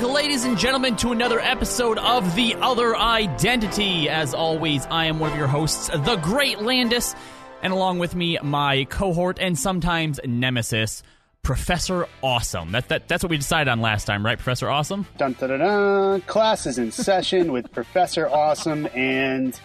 back, ladies and gentlemen, to another episode of The Other Identity. As always, I am one of your hosts, the Great Landis, and along with me, my cohort and sometimes nemesis, Professor Awesome. That's what we decided on last time, right, Professor Awesome? Dun-dun-dun-dun. Class is in session with Professor Awesome and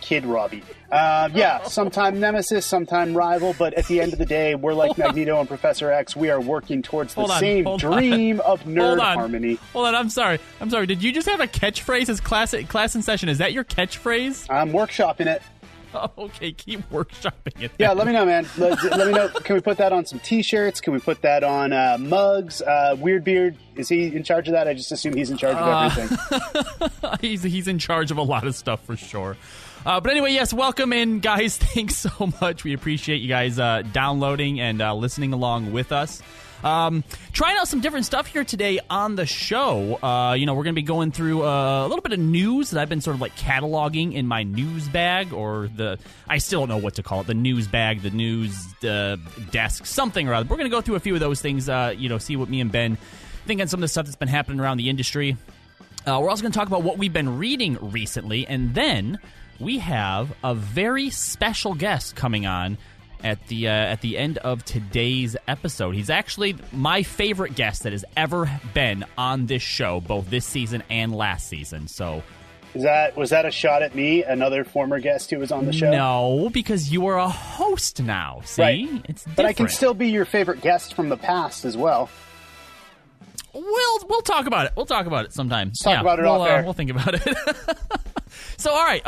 Kid Robbie. Yeah, sometime nemesis, sometime rival, but at the end of the day, we're like Magneto and Professor X. We are working towards the same dream of nerd harmony. Hold on, I'm sorry. Did you just have a catchphrase as class in session? Is that your catchphrase? I'm workshopping it. Oh, okay, keep workshopping it. Yeah, let me know, man. Let me know. Can we put that on some T-shirts? Can we put that on mugs? Weird Beard, is he in charge of that? I just assume he's in charge of everything. He's in charge of a lot of stuff for sure. But anyway, yes, welcome in, guys. Thanks so much. We appreciate you guys downloading and listening along with us. Trying out some different stuff here today on the show. We're going to be going through a little bit of news that I've been sort of like cataloging in my news bag, or I still don't know what to call it, the news bag, the news desk, something or other. We're going to go through a few of those things, see what me and Ben think on some of the stuff that's been happening around the industry. We're also going to talk about what we've been reading recently, and then we have a very special guest coming on at the end of today's episode. He's actually my favorite guest that has ever been on this show, both this season and last season. So, was that a shot at me, another former guest who was on the show? No, because you are a host now. See, right. It's different. But I can still be your favorite guest from the past as well. We'll talk about it. We'll talk about it sometime. Talk about it off air. We'll think about it. So, all right.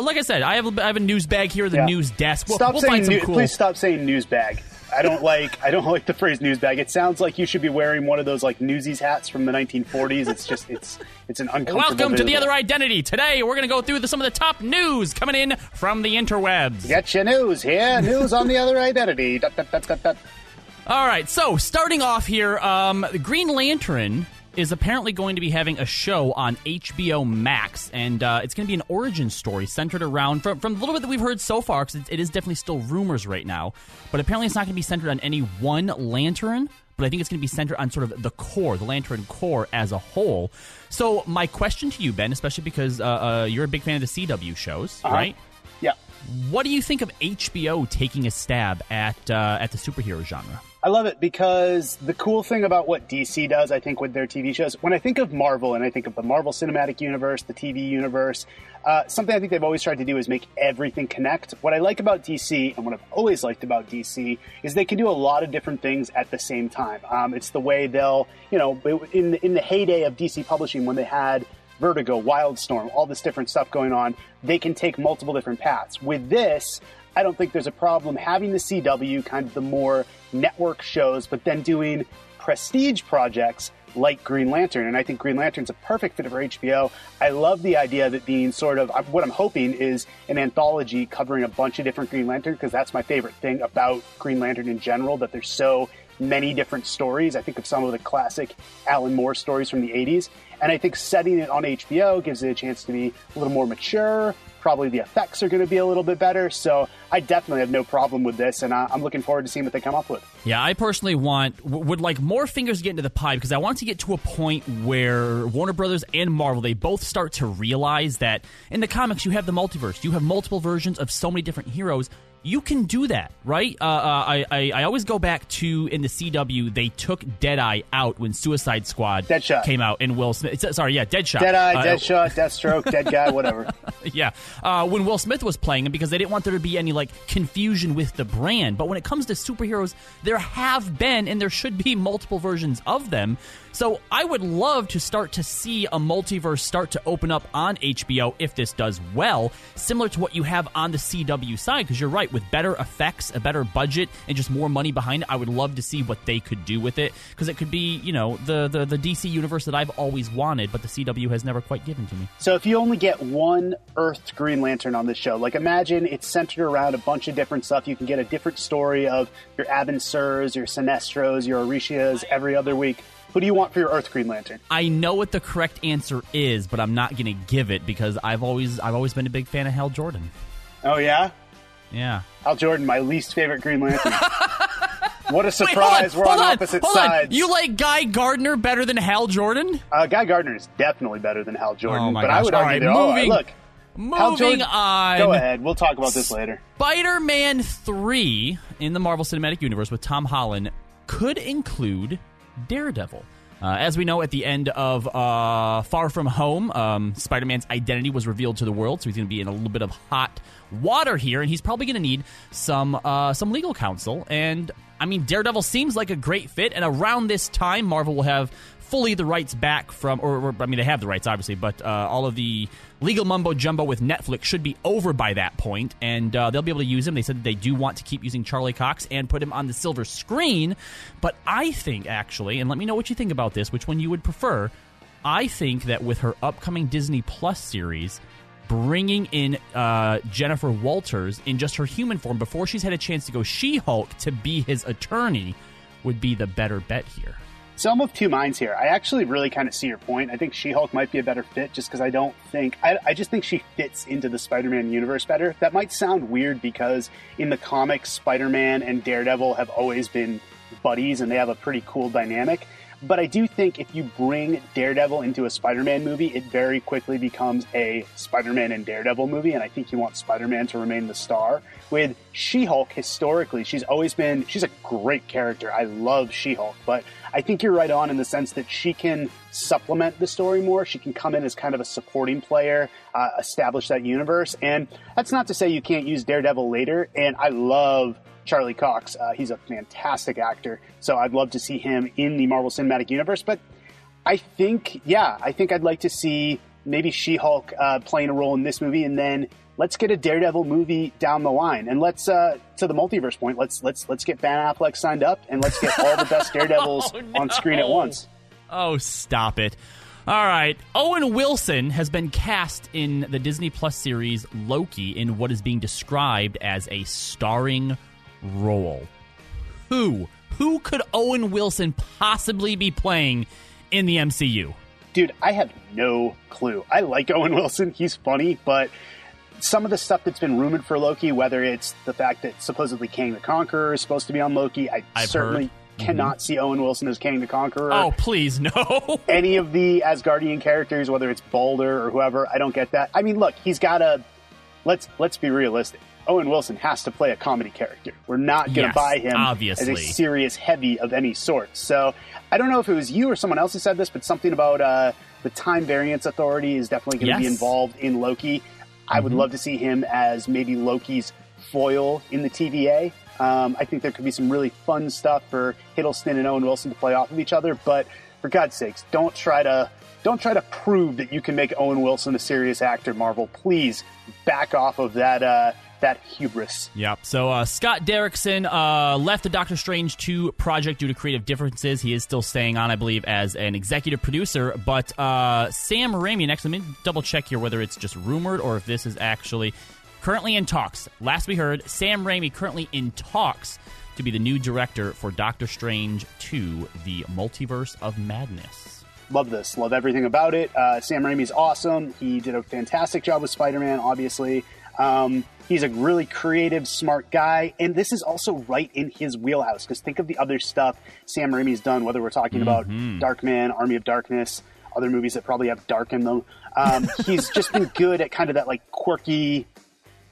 Like I said, I have a news bag here, the news desk. Please stop saying news bag. I don't like the phrase news bag. It sounds like you should be wearing one of those like Newsies hats from the 1940s. It's an uncomfortable. Welcome to The Other Identity. Today we're going to go through some of the top news coming in from the interwebs. Get your news here. News on The Other Identity. All right, so starting off here, Green Lantern is apparently going to be having a show on HBO Max, and it's going to be an origin story centered around, from the little bit that we've heard so far, because it is definitely still rumors right now, but apparently it's not going to be centered on any one Lantern, but I think it's going to be centered on sort of the Lantern core as a whole. So my question to you, Ben, especially because you're a big fan of the CW shows, right? Yeah. What do you think of HBO taking a stab at the superhero genre? I love it, because the cool thing about what DC does, I think, with their TV shows, when I think of Marvel and I think of the Marvel Cinematic Universe, the TV universe, something I think they've always tried to do is make everything connect. What I like about DC, and what I've always liked about DC, is they can do a lot of different things at the same time. It's the way they'll, in the heyday of DC publishing, when they had Vertigo, Wildstorm, all this different stuff going on, they can take multiple different paths. With this, I don't think there's a problem having the CW, kind of the more network shows, but then doing prestige projects like Green Lantern. And I think Green Lantern's a perfect fit for HBO. I love the idea of it being sort of, what I'm hoping is an anthology covering a bunch of different Green Lantern, because that's my favorite thing about Green Lantern in general, that there's so many different stories. I think of some of the classic Alan Moore stories from the 80s. And I think setting it on HBO gives it a chance to be a little more mature. Probably the effects are going to be a little bit better. So I definitely have no problem with this, and I'm looking forward to seeing what they come up with. Yeah, I personally would like more fingers to get into the pie, because I want to get to a point where Warner Brothers and Marvel, they both start to realize that in the comics you have the multiverse. You have multiple versions of so many different heroes. You can do that, right? I always go back to, in the CW, they took Deadeye out when Suicide Squad came out, and Will Smith. Sorry, yeah, Deadshot. Deadeye, Deadshot, Deathstroke, Dead Guy, whatever. Yeah. When Will Smith was playing him, because they didn't want there to be any, like, confusion with the brand. But when it comes to superheroes, there have been and there should be multiple versions of them. So I would love to start to see a multiverse start to open up on HBO if this does well, similar to what you have on the CW side, because you're right, with better effects, a better budget, and just more money behind it. I would love to see what they could do with it, because it could be, the DC universe that I've always wanted, but the CW has never quite given to me. So if you only get one Earth Green Lantern on this show, like imagine it's centered around a bunch of different stuff. You can get a different story of your Abin Sirs, your Sinestros, your Orishas every other week. Who do you want for your Earth Green Lantern? I know what the correct answer is, but I'm not going to give it, because I've always been a big fan of Hal Jordan. Oh, yeah? Yeah. Hal Jordan, my least favorite Green Lantern. What a surprise. Wait, We're on opposite sides. You like Guy Gardner better than Hal Jordan? Guy Gardner is definitely better than Hal Jordan. Oh my gosh. I would argue Moving on. Go ahead. We'll talk about this later. Spider-Man 3 in the Marvel Cinematic Universe with Tom Holland could include Daredevil. As we know, at the end of Far From Home, Spider-Man's identity was revealed to the world, so he's going to be in a little bit of hot water here, and he's probably going to need some legal counsel. And, I mean, Daredevil seems like a great fit, and around this time, Marvel will have fully the rights back from, they have the rights, obviously, but all of the legal mumbo-jumbo with Netflix should be over by that point, and they'll be able to use him. They said that they do want to keep using Charlie Cox and put him on the silver screen, but I think, actually, and let me know what you think about this, which one you would prefer, I think that with her upcoming Disney Plus series, bringing in Jennifer Walters in just her human form before she's had a chance to go She-Hulk to be his attorney would be the better bet here. So I'm of two minds here. I actually really kind of see your point. I think She-Hulk might be a better fit just because I just think she fits into the Spider-Man universe better. That might sound weird because in the comics, Spider-Man and Daredevil have always been buddies and they have a pretty cool dynamic. But I do think if you bring Daredevil into a Spider-Man movie, it very quickly becomes a Spider-Man and Daredevil movie, and I think you want Spider-Man to remain the star. With She-Hulk, historically, she's a great character. I love She-Hulk, but I think you're right on in the sense that she can supplement the story more. She can come in as kind of a supporting player, establish that universe, and that's not to say you can't use Daredevil later, and I love Charlie Cox. He's a fantastic actor, so I'd love to see him in the Marvel Cinematic Universe, but I think I'd like to see maybe She-Hulk playing a role in this movie, and then let's get a Daredevil movie down the line, and let's to the multiverse point, let's get Ben Affleck signed up, and let's get all the best Daredevils on screen at once. Oh, stop it. All right, Owen Wilson has been cast in the Disney Plus series Loki in what is being described as a starring role. Who could Owen Wilson possibly be playing in the MCU? Dude, I have no clue. I like Owen Wilson. He's funny, but some of the stuff that's been rumored for Loki, whether it's the fact that supposedly Kang the Conqueror is supposed to be on Loki, I certainly cannot see Owen Wilson as Kang the Conqueror. Oh, please, no. Any of the Asgardian characters, whether it's Balder or whoever, I don't get that. I mean, look, he's got a... Let's be realistic. Owen Wilson has to play a comedy character. We're not going to buy him obviously as a serious heavy of any sort. So I don't know if it was you or someone else who said this, but something about the Time Variance Authority is definitely going to be involved in Loki. I would love to see him as maybe Loki's foil in the TVA. I think there could be some really fun stuff for Hiddleston and Owen Wilson to play off of each other. But for God's sakes, don't try to prove that you can make Owen Wilson a serious actor, Marvel. Please back off of that hubris. Yep. So Scott Derrickson left the Doctor Strange 2 project due to creative differences. He is still staying on, I believe, as an executive producer. But Sam Raimi, next, let me double check here whether it's just rumored or if this is actually currently in talks. Last we heard, Sam Raimi currently in talks to be the new director for Doctor Strange 2, The Multiverse of Madness. Love this. Love everything about it. Sam Raimi's awesome. He did a fantastic job with Spider-Man, obviously. He's a really creative, smart guy, and this is also right in his wheelhouse, because think of the other stuff Sam Raimi's done, whether we're talking about Darkman, Army of Darkness, other movies that probably have dark in them. He's just been good at kind of that like quirky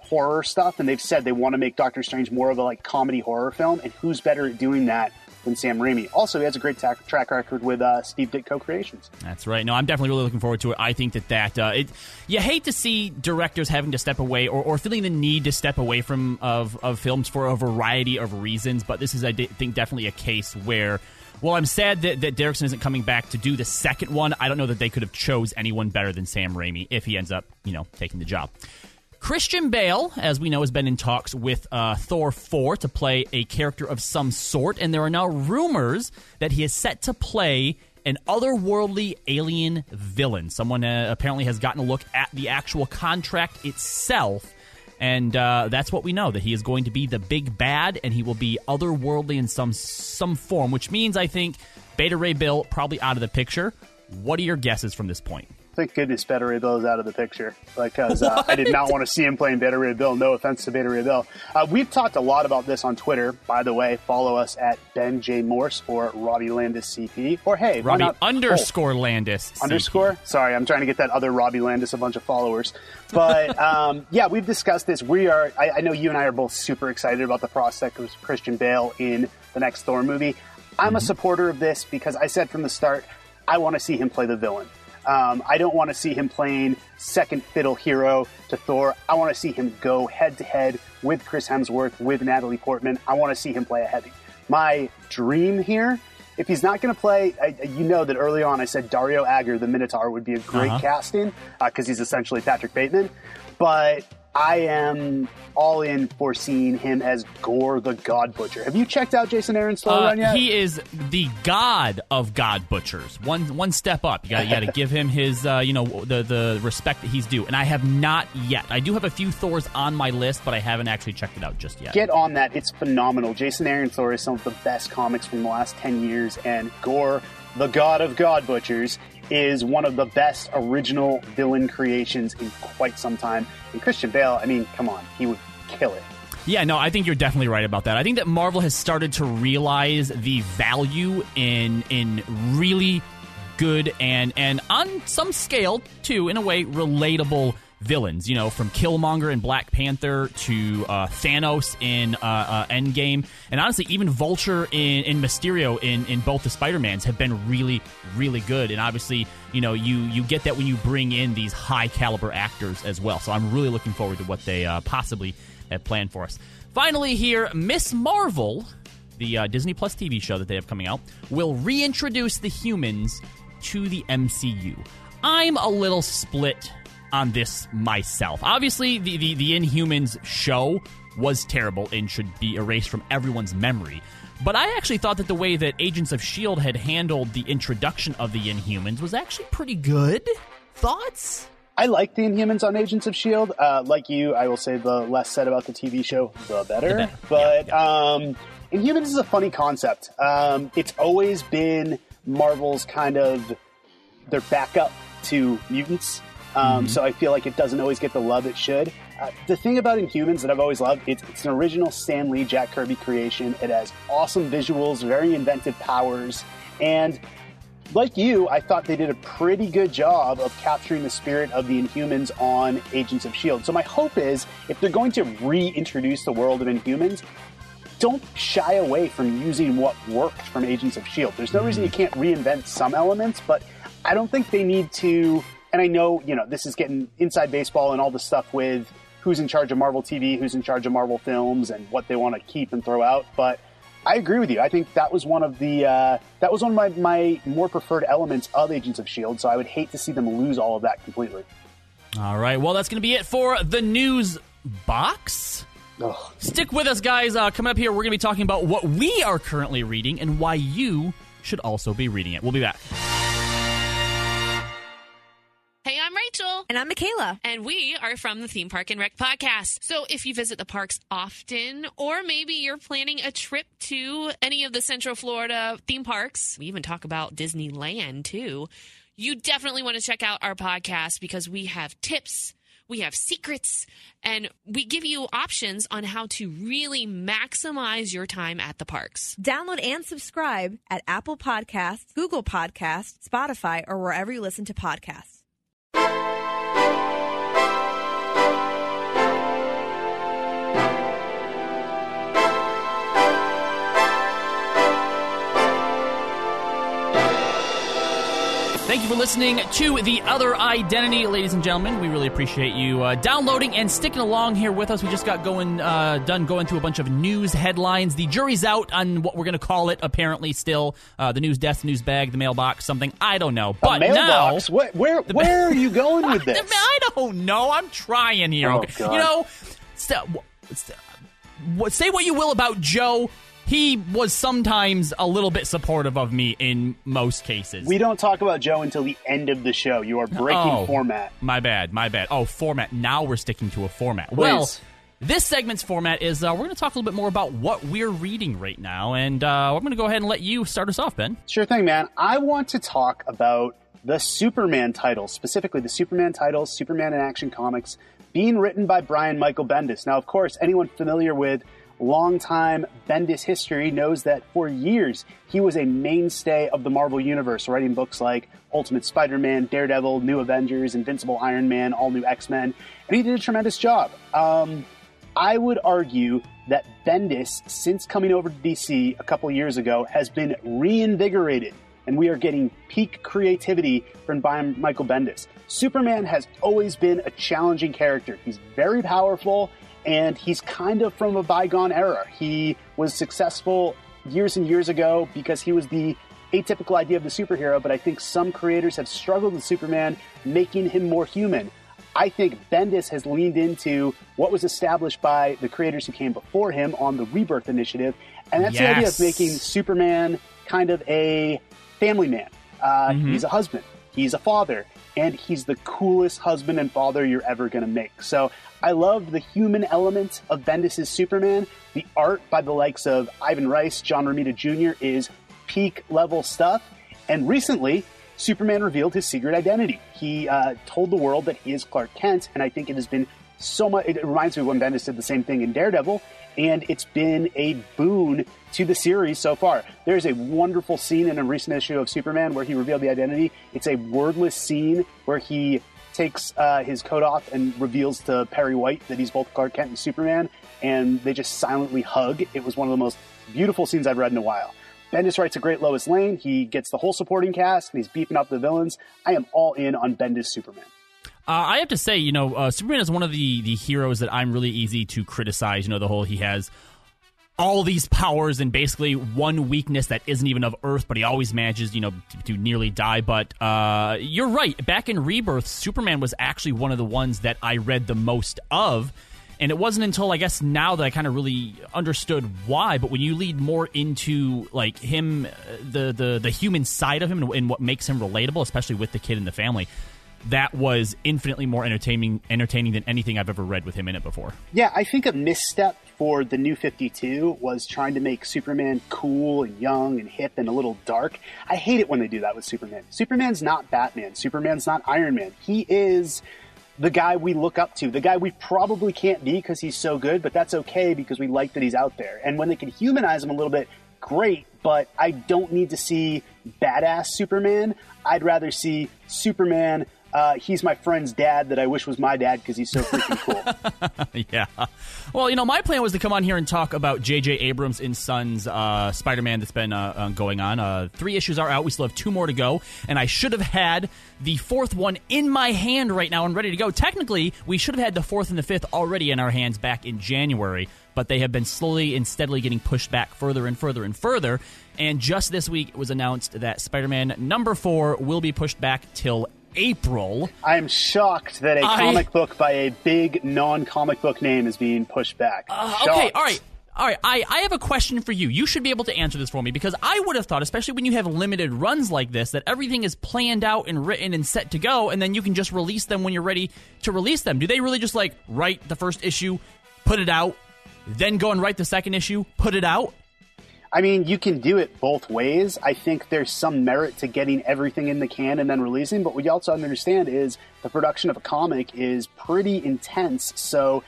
horror stuff, and they've said they want to make Doctor Strange more of a like comedy horror film, and who's better at doing that than Sam Raimi? Also, he has a great track record with Steve Ditko Creations. That's right. No, I'm definitely really looking forward to it. I think that you hate to see directors having to step away or feeling the need to step away from films for a variety of reasons, but this is, I think, definitely a case where, well, I'm sad that Derrickson isn't coming back to do the second one. I don't know that they could have chose anyone better than Sam Raimi if he ends up, taking the job. Christian Bale, as we know, has been in talks with Thor 4 to play a character of some sort, and there are now rumors that he is set to play an otherworldly alien villain. Someone apparently has gotten a look at the actual contract itself, and that's what we know, that he is going to be the big bad, and he will be otherworldly in some form, which means, I think, Beta Ray Bill probably out of the picture. What are your guesses from this point? Thank goodness Beta Ray Bill is out of the picture, because I did not want to see him playing Beta Ray Bill. No offense to Beta Ray Bill. We've talked a lot about this on Twitter. By the way, follow us at Ben J. Morse or Robbie Landis CP. Or hey, Robbie _ Landis CP. Underscore? Sorry, I'm trying to get that other Robbie Landis a bunch of followers. But yeah, we've discussed this. We are. I know you and I are both super excited about the prospect of Christian Bale in the next Thor movie. I'm a supporter of this because I said from the start, I want to see him play the villain. I don't want to see him playing second fiddle hero to Thor. I want to see him go head-to-head with Chris Hemsworth, with Natalie Portman. I want to see him play a heavy. My dream here, if he's not going to play, you know that early on I said Dario Agger, the Minotaur, would be a great casting because he's essentially Patrick Bateman. But I am all in for seeing him as Gorr the God Butcher. Have you checked out Jason Aaron's slow run yet? He is the god of God Butchers. One step up. You got to give him his, the respect that he's due. And I have not yet. I do have a few Thors on my list, but I haven't actually checked it out just yet. Get on that. It's phenomenal. Jason Aaron's Thor is some of the best comics from the last 10 years. And Gorr, the god of God Butchers, is one of the best original villain creations in quite some time. And Christian Bale, I mean, come on, he would kill it. Yeah, no, I think you're definitely right about that. I think that Marvel has started to realize the value in really good and on some scale, too, in a way, relatable villains. You know, from Killmonger in Black Panther to Thanos in Endgame, and honestly, even Vulture in Mysterio in both the Spider-Mans have been really, really good. And obviously, you know, you get that when you bring in these high caliber actors as well. So I'm really looking forward to what they possibly have planned for us. Finally, here, Miss Marvel, the Disney Plus TV show that they have coming out, will reintroduce the humans to the MCU. I'm a little split on this myself. Obviously, the Inhumans show was terrible and should be erased from everyone's memory. But I actually thought that the way that Agents of S.H.I.E.L.D. had handled the introduction of the Inhumans was actually pretty good. Thoughts? I like the Inhumans on Agents of S.H.I.E.L.D. Like you, I will say the less said about the TV show, the better. But Inhumans is a funny concept. It's always been Marvel's kind of their backup to mutants. So I feel like it doesn't always get the love it should. The thing about Inhumans that I've always loved, it's an original Stan Lee, Jack Kirby creation. It has awesome visuals, very inventive powers. And like you, I thought they did a pretty good job of capturing the spirit of the Inhumans on Agents of S.H.I.E.L.D. So my hope is if they're going to reintroduce the world of Inhumans, don't shy away from using what worked from Agents of S.H.I.E.L.D. There's no reason you can't reinvent some elements, but I don't think they need to. And I know, you know, this is getting inside baseball and all the stuff with who's in charge of Marvel TV, who's in charge of Marvel films, and what they want to keep and throw out. But I agree with you. I think that was one of the my more preferred elements of Agents of S.H.I.E.L.D. So I would hate to see them lose all of that completely. All right. Well, that's going to be it for the news box. Ugh. Stick with us, guys. Coming up here, we're going to be talking about what we are currently reading and why you should also be reading it. We'll be back. And I'm Michaela. And we are from the Theme Park and Rec podcast. So if you visit the parks often, or maybe you're planning a trip to any of the Central Florida theme parks, we even talk about Disneyland too, you definitely want to check out our podcast because we have tips, we have secrets, and we give you options on how to really maximize your time at the parks. Download and subscribe at Apple Podcasts, Google Podcasts, Spotify, or wherever you listen to podcasts. Thank you for listening to The Other Identity, ladies and gentlemen. We really appreciate you downloading and sticking along here with us. We just got done going through a bunch of news headlines. The jury's out on what we're going to call it, apparently, still. The news desk, news bag, the mailbox, something. I don't know. But mailbox? Now, where are you going with this? I don't know. I'm trying here. Oh, okay. You know, say what you will about Joe. He was sometimes a little bit supportive of me in most cases. We don't talk about Joe until the end of the show. You are breaking format. My bad. Oh, format. Now we're sticking to a format. Please. Well, this segment's format is we're going to talk a little bit more about what we're reading right now. And I'm going to go ahead and let you start us off, Ben. Sure thing, man. I want to talk about the Superman titles, specifically the Superman titles, Superman in Action Comics, being written by Brian Michael Bendis. Now, of course, anyone familiar with longtime Bendis history knows that for years he was a mainstay of the Marvel Universe, writing books like Ultimate Spider-Man, Daredevil, New Avengers, Invincible Iron Man, All New X-Men, and he did a tremendous job. I would argue that Bendis, since coming over to DC a couple years ago, has been reinvigorated, and we are getting peak creativity from Brian Michael Bendis. Superman has always been a challenging character. He's very powerful, and he's kind of from a bygone era. He was successful years and years ago because he was the atypical idea of the superhero, but I think some creators have struggled with Superman, making him more human. I think Bendis has leaned into what was established by the creators who came before him on the Rebirth initiative, and that's the idea of making Superman kind of a family man. He's a husband, he's a father, and he's the coolest husband and father you're ever going to make. So I love the human element of Bendis' Superman. The art by the likes of Ivan Rice, John Romita Jr. is peak level stuff. And recently, Superman revealed his secret identity. He told the world that he is Clark Kent, and I think it has been so much. It reminds me of when Bendis did the same thing in Daredevil, and it's been a boon to the series so far. There's a wonderful scene in a recent issue of Superman where he revealed the identity. It's a wordless scene where he takes his coat off and reveals to Perry White that he's both Clark Kent and Superman, and they just silently hug. It was one of the most beautiful scenes I've read in a while. Bendis writes a great Lois Lane. He gets the whole supporting cast, and he's beefing up the villains. I am all in on Bendis Superman. I have to say, you know, Superman is one of the heroes that I'm really easy to criticize. You know, the whole he has all these powers and basically one weakness that isn't even of Earth, but he always manages, you know, to nearly die. But you're right. Back in Rebirth, Superman was actually one of the ones that I read the most of. And it wasn't until, I guess, now that I kind of really understood why. But when you lead more into, like, him, the human side of him and what makes him relatable, especially with the kid and the family, that was infinitely more entertaining than anything I've ever read with him in it before. Yeah, I think a misstep for the New 52 was trying to make Superman cool and young and hip and a little dark. I hate it when they do that with Superman. Superman's not Batman. Superman's not Iron Man. He is the guy we look up to, the guy we probably can't be because he's so good, but that's okay because we like that he's out there. And when they can humanize him a little bit, great, but I don't need to see badass Superman. I'd rather see Superman, he's my friend's dad that I wish was my dad because he's so freaking cool. Yeah. Well, you know, my plan was to come on here and talk about J.J. Abrams and Sons Spider-Man that's been going on. 3 issues are out. We still have 2 more to go, and I should have had the 4th one in my hand right now and ready to go. Technically, we should have had the 4th and the 5th already in our hands back in January, but they have been slowly and steadily getting pushed back further and further and further. And just this week, it was announced that Spider-Man number 4 will be pushed back till April. I'm shocked that a comic book by a big non-comic book name is being pushed back. Okay, all right. All right, I have a question for you. You should be able to answer this for me, because I would have thought, especially when you have limited runs like this, that everything is planned out and written and set to go, and then you can just release them when you're ready to release them. Do they really just, like, write the first issue, put it out, then go and write the second issue, put it out? I mean, you can do it both ways. I think there's some merit to getting everything in the can and then releasing, but what you also understand is the production of a comic is pretty intense, so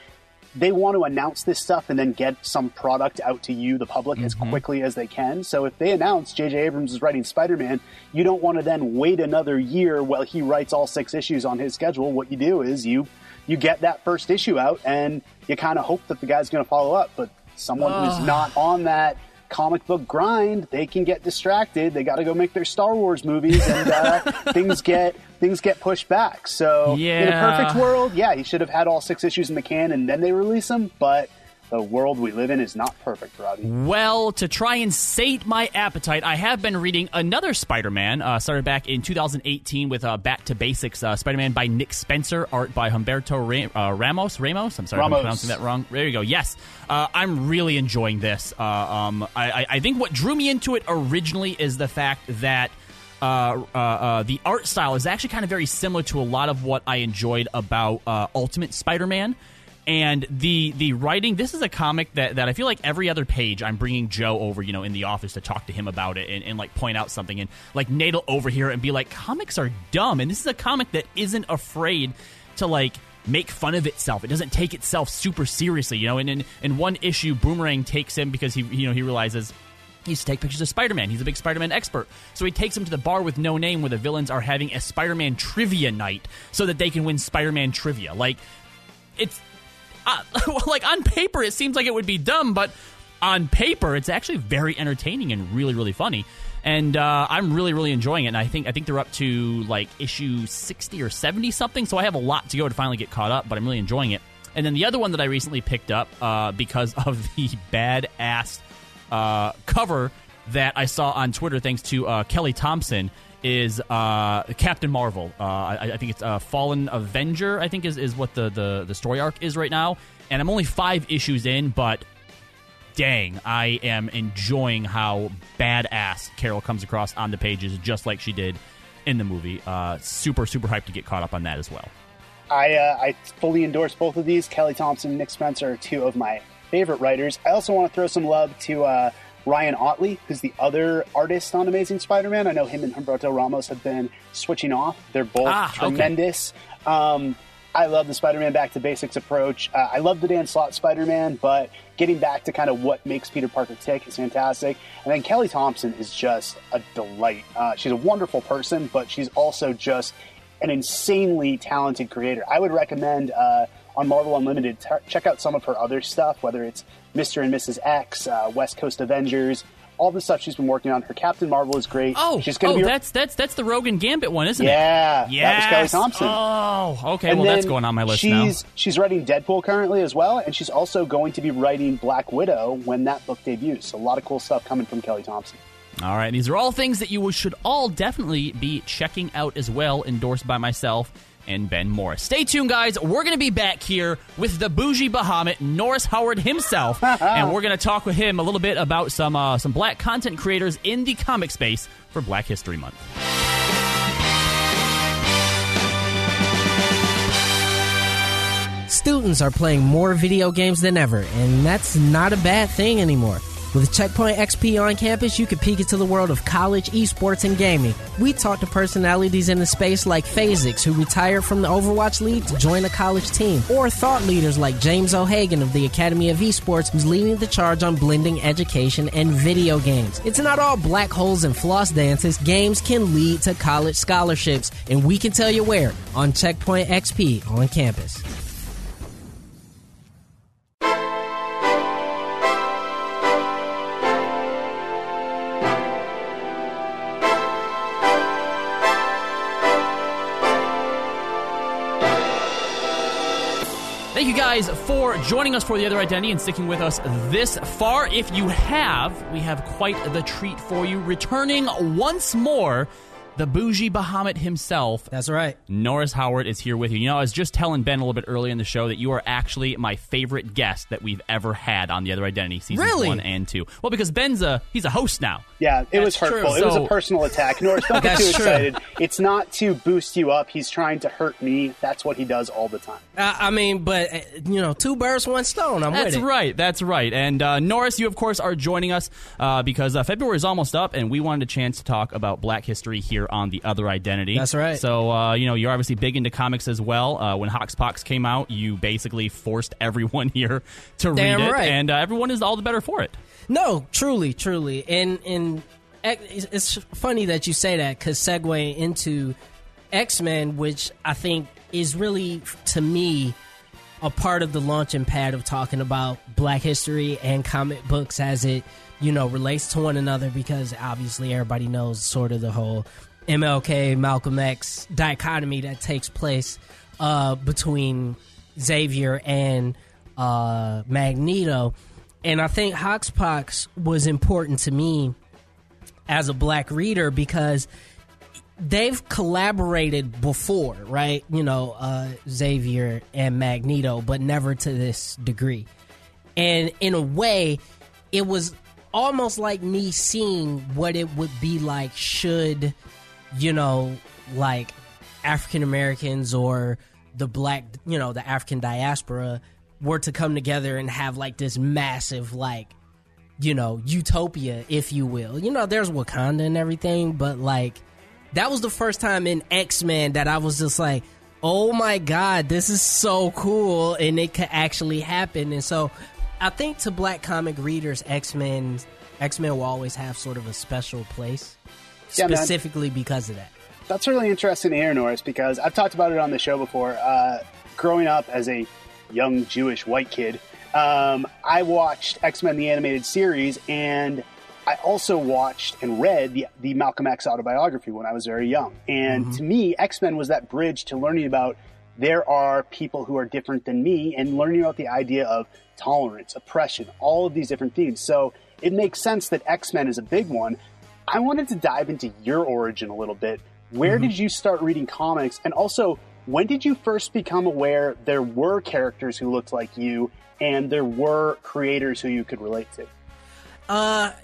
they want to announce this stuff and then get some product out to you, the public, as quickly as they can. So if they announce J.J. Abrams is writing Spider-Man, you don't want to then wait another year while he writes all 6 issues on his schedule. What you do is you get that first issue out, and you kind of hope that the guy's going to follow up, but someone who's not on that comic book grind, they can get distracted. They got to go make their Star Wars movies, and things get pushed back. So in a perfect world, he should have had all 6 issues in the can and then they release them, but the world we live in is not perfect, Robbie. Well, to try and sate my appetite, I have been reading another Spider-Man. Started back in 2018 with Back to Basics, Spider-Man by Nick Spencer, art by Humberto Ramos. I'm sorry if I'm pronouncing that wrong. There you go. Yes. I'm really enjoying this. I think what drew me into it originally is the fact that the art style is actually kind of very similar to a lot of what I enjoyed about Ultimate Spider-Man. And the writing, this is a comic that I feel like every other page I'm bringing Joe over, you know, in the office to talk to him about it and like point out something. And like Nate will overhear it and be like, comics are dumb. And this is a comic that isn't afraid to like make fun of itself. It doesn't take itself super seriously, you know. And in one issue, Boomerang takes him because he realizes he used to take pictures of Spider-Man. He's a big Spider-Man expert. So he takes him to the bar with No Name where the villains are having a Spider-Man trivia night so that they can win Spider-Man trivia. Like, it's... like, on paper, it seems like it would be dumb, but on paper, it's actually very entertaining and really, really funny. And I'm really, really enjoying it. And I think they're up to, like, issue 60 or 70-something, so I have a lot to go to finally get caught up, but I'm really enjoying it. And then the other one that I recently picked up because of the badass... cover that I saw on Twitter, thanks to Kelly Thompson, is Captain Marvel. I think it's Fallen Avenger, I think is what the story arc is right now. And I'm only 5 issues in, but dang, I am enjoying how badass Carol comes across on the pages, just like she did in the movie. Super, super hyped to get caught up on that as well. I fully endorse both of these. Kelly Thompson, Nick Spencer are two of my favorite writers. I also want to throw some love to Ryan Otley, who's the other artist on Amazing Spider-Man. I know him and Humberto Ramos have been switching off. They're both tremendous. Okay. I love the Spider-Man Back to Basics approach. I love the Dan Slott Spider-Man, but getting back to kind of what makes Peter Parker tick is fantastic. And then Kelly Thompson is just a delight. She's a wonderful person, but she's also just an insanely talented creator. I would recommend... on Marvel Unlimited, check out some of her other stuff, whether it's Mr. and Mrs. X, West Coast Avengers, all the stuff she's been working on. Her Captain Marvel is great. Oh, she's gonna be that's the Rogue and Gambit one, isn't it? Yeah, that was Kelly Thompson. Oh, okay, and well, that's going on my list now. She's writing Deadpool currently as well, and she's also going to be writing Black Widow when that book debuts. So a lot of cool stuff coming from Kelly Thompson. All right, these are all things that you should all definitely be checking out as well, endorsed by myself and Ben Morris. Stay tuned, guys. We're going to be back here with the bougie Bahamut, Norris Howard himself, and we're going to talk with him a little bit about some black content creators in the comic space for Black History Month. Students are playing more video games than ever, and that's not a bad thing anymore. With Checkpoint XP on campus, you can peek into the world of college, esports, and gaming. We talk to personalities in the space like Phasix, who retired from the Overwatch League to join a college team, or thought leaders like James O'Hagan of the Academy of Esports, who's leading the charge on blending education and video games. It's not all black holes and floss dances. Games can lead to college scholarships, and we can tell you where on Checkpoint XP on campus. Thank you guys for joining us for The Other Identity and sticking with us this far. If you have, we have quite the treat for you. Returning once more, the bougie Bahamut himself. That's right. Norris Howard is here with you. You know, I was just telling Ben a little bit earlier in the show that you are actually my favorite guest that we've ever had on The Other Identity, seasons 1 and 2. Well, because Ben's he's a host now. Yeah, that's hurtful. True. It was a personal attack. Norris, don't get too excited. It's not to boost you up. He's trying to hurt me. That's what he does all the time. I mean, but, you know, two birds, one stone. That's right. And Norris, you, of course, are joining us because February is almost up, and we wanted a chance to talk about Black history here on The Other Identity. That's right. So, you know, you're obviously big into comics as well. When Hox Pox came out, you basically forced everyone here to read it. Right. And everyone is all the better for it. No, truly. And it's funny that you say that, because segue into X-Men, which I think is really, to me, a part of the launching pad of talking about Black history and comic books as it, you know, relates to one another, because obviously everybody knows sort of the whole MLK, Malcolm X dichotomy that takes place between Xavier and Magneto. And I think Hox Pox was important to me as a black reader because they've collaborated before, right? You know, Xavier and Magneto, but never to this degree. And in a way, it was almost like me seeing what it would be like should, you know, like African Americans or the black, you know, the African diaspora were to come together and have like this massive, like, you know, utopia, if you will. You know, there's Wakanda and everything, but like that was the first time in X-Men that I was just like, oh my God, this is so cool, and it could actually happen. And so I think to Black comic readers, X-Men will always have sort of a special place, specifically because of that. That's really interesting to hear, Norris, because I've talked about it on the show before. Growing up as a young Jewish white kid, I watched X-Men the Animated Series, and I also watched and read the Malcolm X autobiography when I was very young. And to me, X-Men was that bridge to learning about there are people who are different than me and learning about the idea of tolerance, oppression, all of these different things. So it makes sense that X-Men is a big one. I wanted to dive into your origin a little bit. Where did you start reading comics? And also, when did you first become aware there were characters who looked like you and there were creators who you could relate to?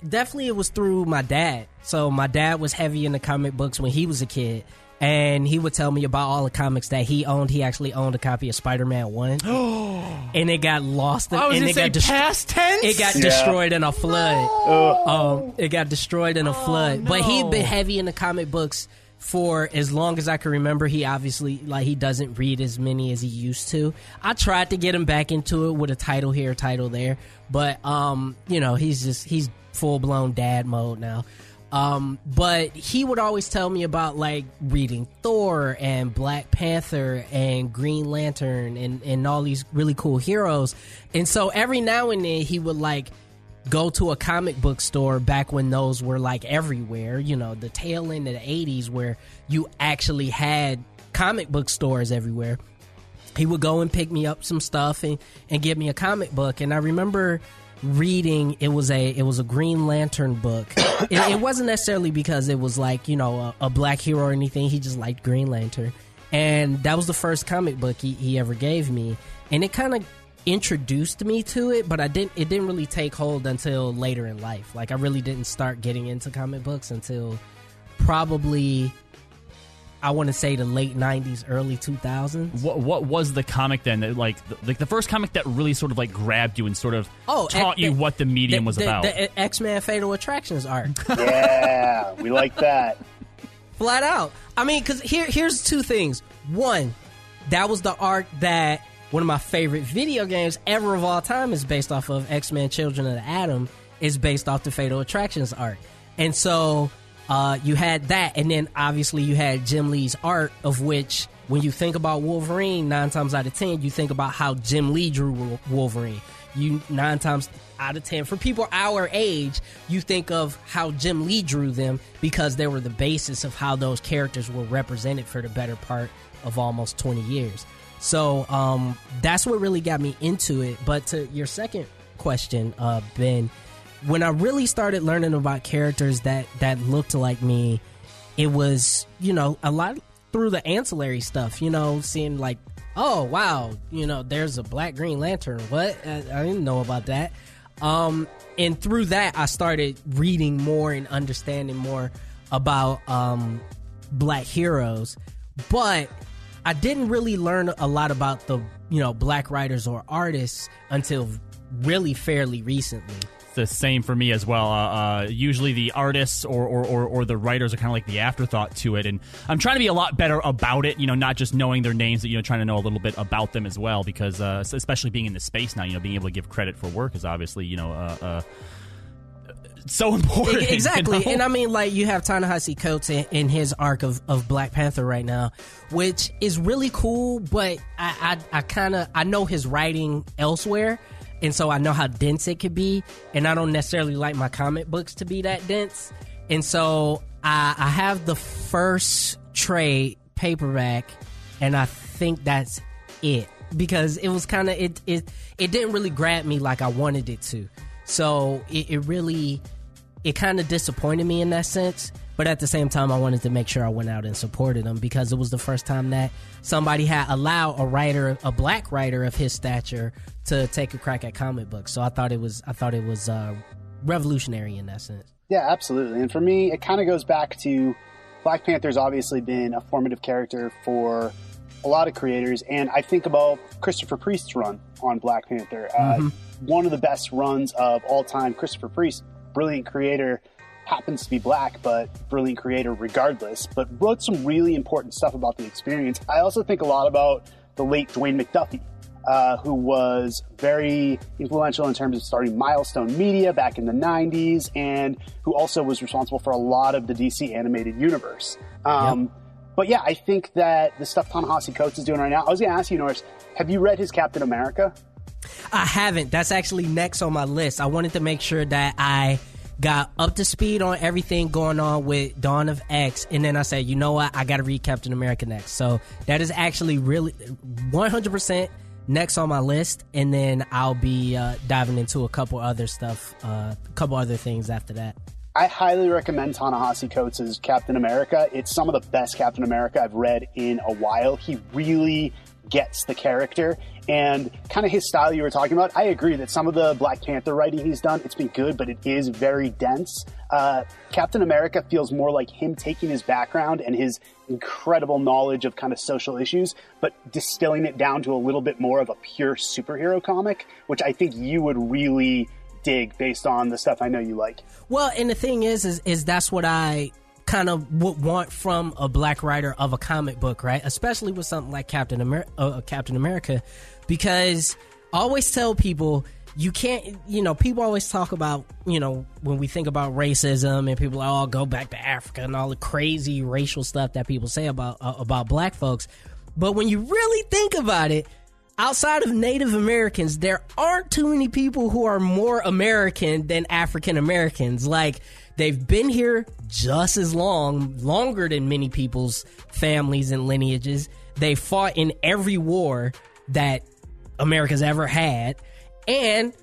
Definitely it was through my dad. So my dad was heavy into comic books when he was a kid, and he would tell me about all the comics that he owned. He actually owned a copy of Spider-Man 1. And it got lost. I was going to say past tense? It got destroyed in a flood. It got destroyed in a flood. No. But he'd been heavy into comic books for as long as I can remember. He obviously, like, he doesn't read as many as he used to. I tried to get him back into it with a title here, title there, but you know, he's full blown dad mode now. But he would always tell me about like reading Thor and Black Panther and Green Lantern and all these really cool heroes. And so every now and then he would like go to a comic book store back when those were like everywhere, you know, the tail end of the 80s where you actually had comic book stores everywhere. He would go and pick me up some stuff and give me a comic book. And I remember reading, it was a Green Lantern book. It wasn't necessarily because it was like, you know, a black hero or anything. He just liked Green Lantern. And that was the first comic book he ever gave me. And it kind of introduced me to it, but it didn't really take hold until later in life. Like, I really didn't start getting into comic books until probably, I want to say, the late 90s, early 2000s. What was the comic then that, like, the first comic that really sort of like grabbed you and sort of taught you what the medium was about? The X-Men Fatal Attractions arc. Yeah, we like that. Flat out. I mean, because here's two things. One, that was the arc that one of my favorite video games ever of all time is based off of. X-Men Children of the Atom is based off the Fatal Attractions arc. And so you had that, and then obviously you had Jim Lee's art, of which when you think about Wolverine, 9 times out of 10, you think about how Jim Lee drew Wolverine. You 9 times out of 10, for people our age, you think of how Jim Lee drew them because they were the basis of how those characters were represented for the better part of almost 20 years. So that's what really got me into it. But to your second question, Ben, when I really started learning about characters that looked like me, it was, you know, a lot through the ancillary stuff, you know, seeing like, oh, wow, you know, there's a black Green Lantern. What? I didn't know about that. And through that, I started reading more and understanding more about black heroes. But I didn't really learn a lot about the, you know, black writers or artists until really fairly recently. It's the same for me as well. Usually the artists or the writers are kind of like the afterthought to it. And I'm trying to be a lot better about it, you know, not just knowing their names, but, you know, trying to know a little bit about them as well, because especially being in the space now, you know, being able to give credit for work is obviously, you know, so important. Exactly. You know? And I mean, like, you have Ta-Nehisi Coates in his arc of Black Panther right now, which is really cool, but I know his writing elsewhere, and so I know how dense it could be, and I don't necessarily like my comic books to be that dense. And so I have the first trade paperback, and I think that's it, because it was kind of, it didn't really grab me like I wanted it to. So it really kind of disappointed me in that sense. But at the same time, I wanted to make sure I went out and supported him, because it was the first time that somebody had allowed a black writer of his stature to take a crack at comic books. So I thought it was revolutionary in that sense. Yeah, absolutely. And for me, it kind of goes back to Black Panther's obviously been a formative character for a lot of creators, and I think about Christopher Priest's run on Black Panther. One of the best runs of all time. Christopher Priest, brilliant creator, happens to be black, but brilliant creator regardless, but wrote some really important stuff about the experience. I also think a lot about the late Dwayne McDuffie, who was very influential in terms of starting Milestone Media back in the 90s, and who also was responsible for a lot of the DC animated universe. But yeah, I think that the stuff Ta-Nehisi Coates is doing right now, I was going to ask you, Norris, have you read his Captain America? I haven't. That's actually next on my list. I wanted to make sure that I got up to speed on everything going on with Dawn of X, and then I said, you know what, I got to read Captain America next. So that is actually really 100% next on my list, and then I'll be diving into a couple other stuff, a couple other things after that. I highly recommend Ta-Nehisi Coates' Captain America. It's some of the best Captain America I've read in a while. He really gets the character, and kind of his style you were talking about, I agree that some of the Black Panther writing he's done, it's been good, but it is very dense. Captain America feels more like him taking his background and his incredible knowledge of kind of social issues, but distilling it down to a little bit more of a pure superhero comic, which I think you would really dig based on the stuff I know you like. Well, and the thing is that's what I kind of would want from a black writer of a comic book, right? Especially with something like Captain America, because I always tell people, you can't, you know, people always talk about, you know, when we think about racism and people are, oh, go back to Africa and all the crazy racial stuff that people say about black folks. But when you really think about it, outside of Native Americans, there aren't too many people who are more American than African Americans. Like, they've been here just as long, longer than many people's families and lineages. They fought in every war that America's ever had, and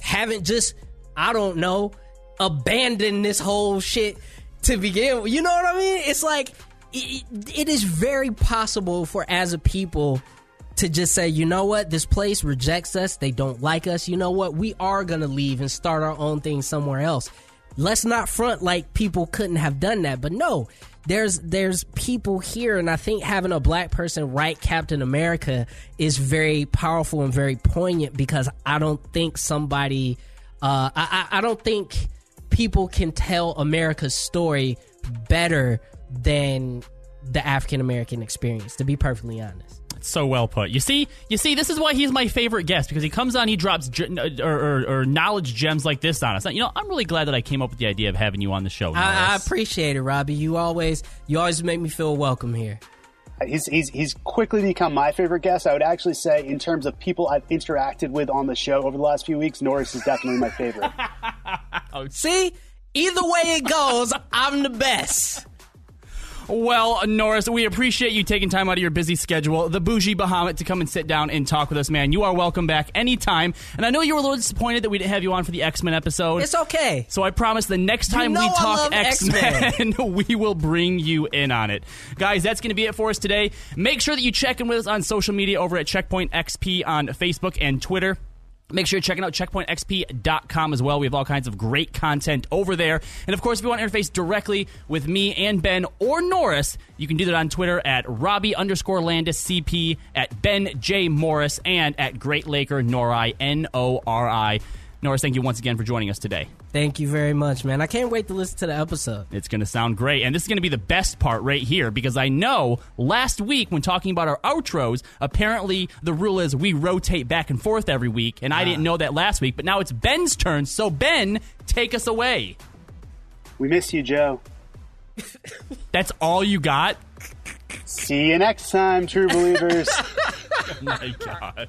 haven't just, I don't know, abandoned this whole shit to begin with. You know what I mean? It's like, it is very possible for, as a people, to just say, you know what, this place rejects us, they don't like us, you know what, we are going to leave and start our own thing somewhere else. Let's not front like people couldn't have done that. But no, there's people here, and I think having a black person write Captain America is very powerful and very poignant, because I don't think somebody, I don't think people can tell America's story better than the African American experience, to be perfectly honest. So well put. You see, this is why he's my favorite guest, because he comes on, he drops or knowledge gems like this on us. You know, I'm really glad that I came up with the idea of having you on the show. I appreciate it, Robbie. You always make me feel welcome here. He's quickly become my favorite guest. I would actually say, in terms of people I've interacted with on the show over the last few weeks, Norris is definitely my favorite. See, either way it goes, I'm the best. Well, Norris, we appreciate you taking time out of your busy schedule, the bougie Bahamut, to come and sit down and talk with us, man. You are welcome back anytime. And I know you were a little disappointed that we didn't have you on for the X-Men episode. It's okay. So I promise the next time we talk X-Men, we will bring you in on it. Guys, that's going to be it for us today. Make sure that you check in with us on social media over at Checkpoint XP on Facebook and Twitter. Make sure you're checking out checkpointxp.com as well. We have all kinds of great content over there. And, of course, if you want to interface directly with me and Ben or Norris, you can do that on Twitter at Robbie_LandisCP, at Ben J. Morris, and at Great Laker Nori, Nori. Norris, thank you once again for joining us today. Thank you very much, man. I can't wait to listen to the episode. It's going to sound great, and this is going to be the best part right here, because I know last week when talking about our outros, apparently the rule is we rotate back and forth every week, and I didn't know that last week, but now it's Ben's turn, so Ben, take us away. We miss you, Joe. That's all you got? See you next time, true believers. Oh, my God.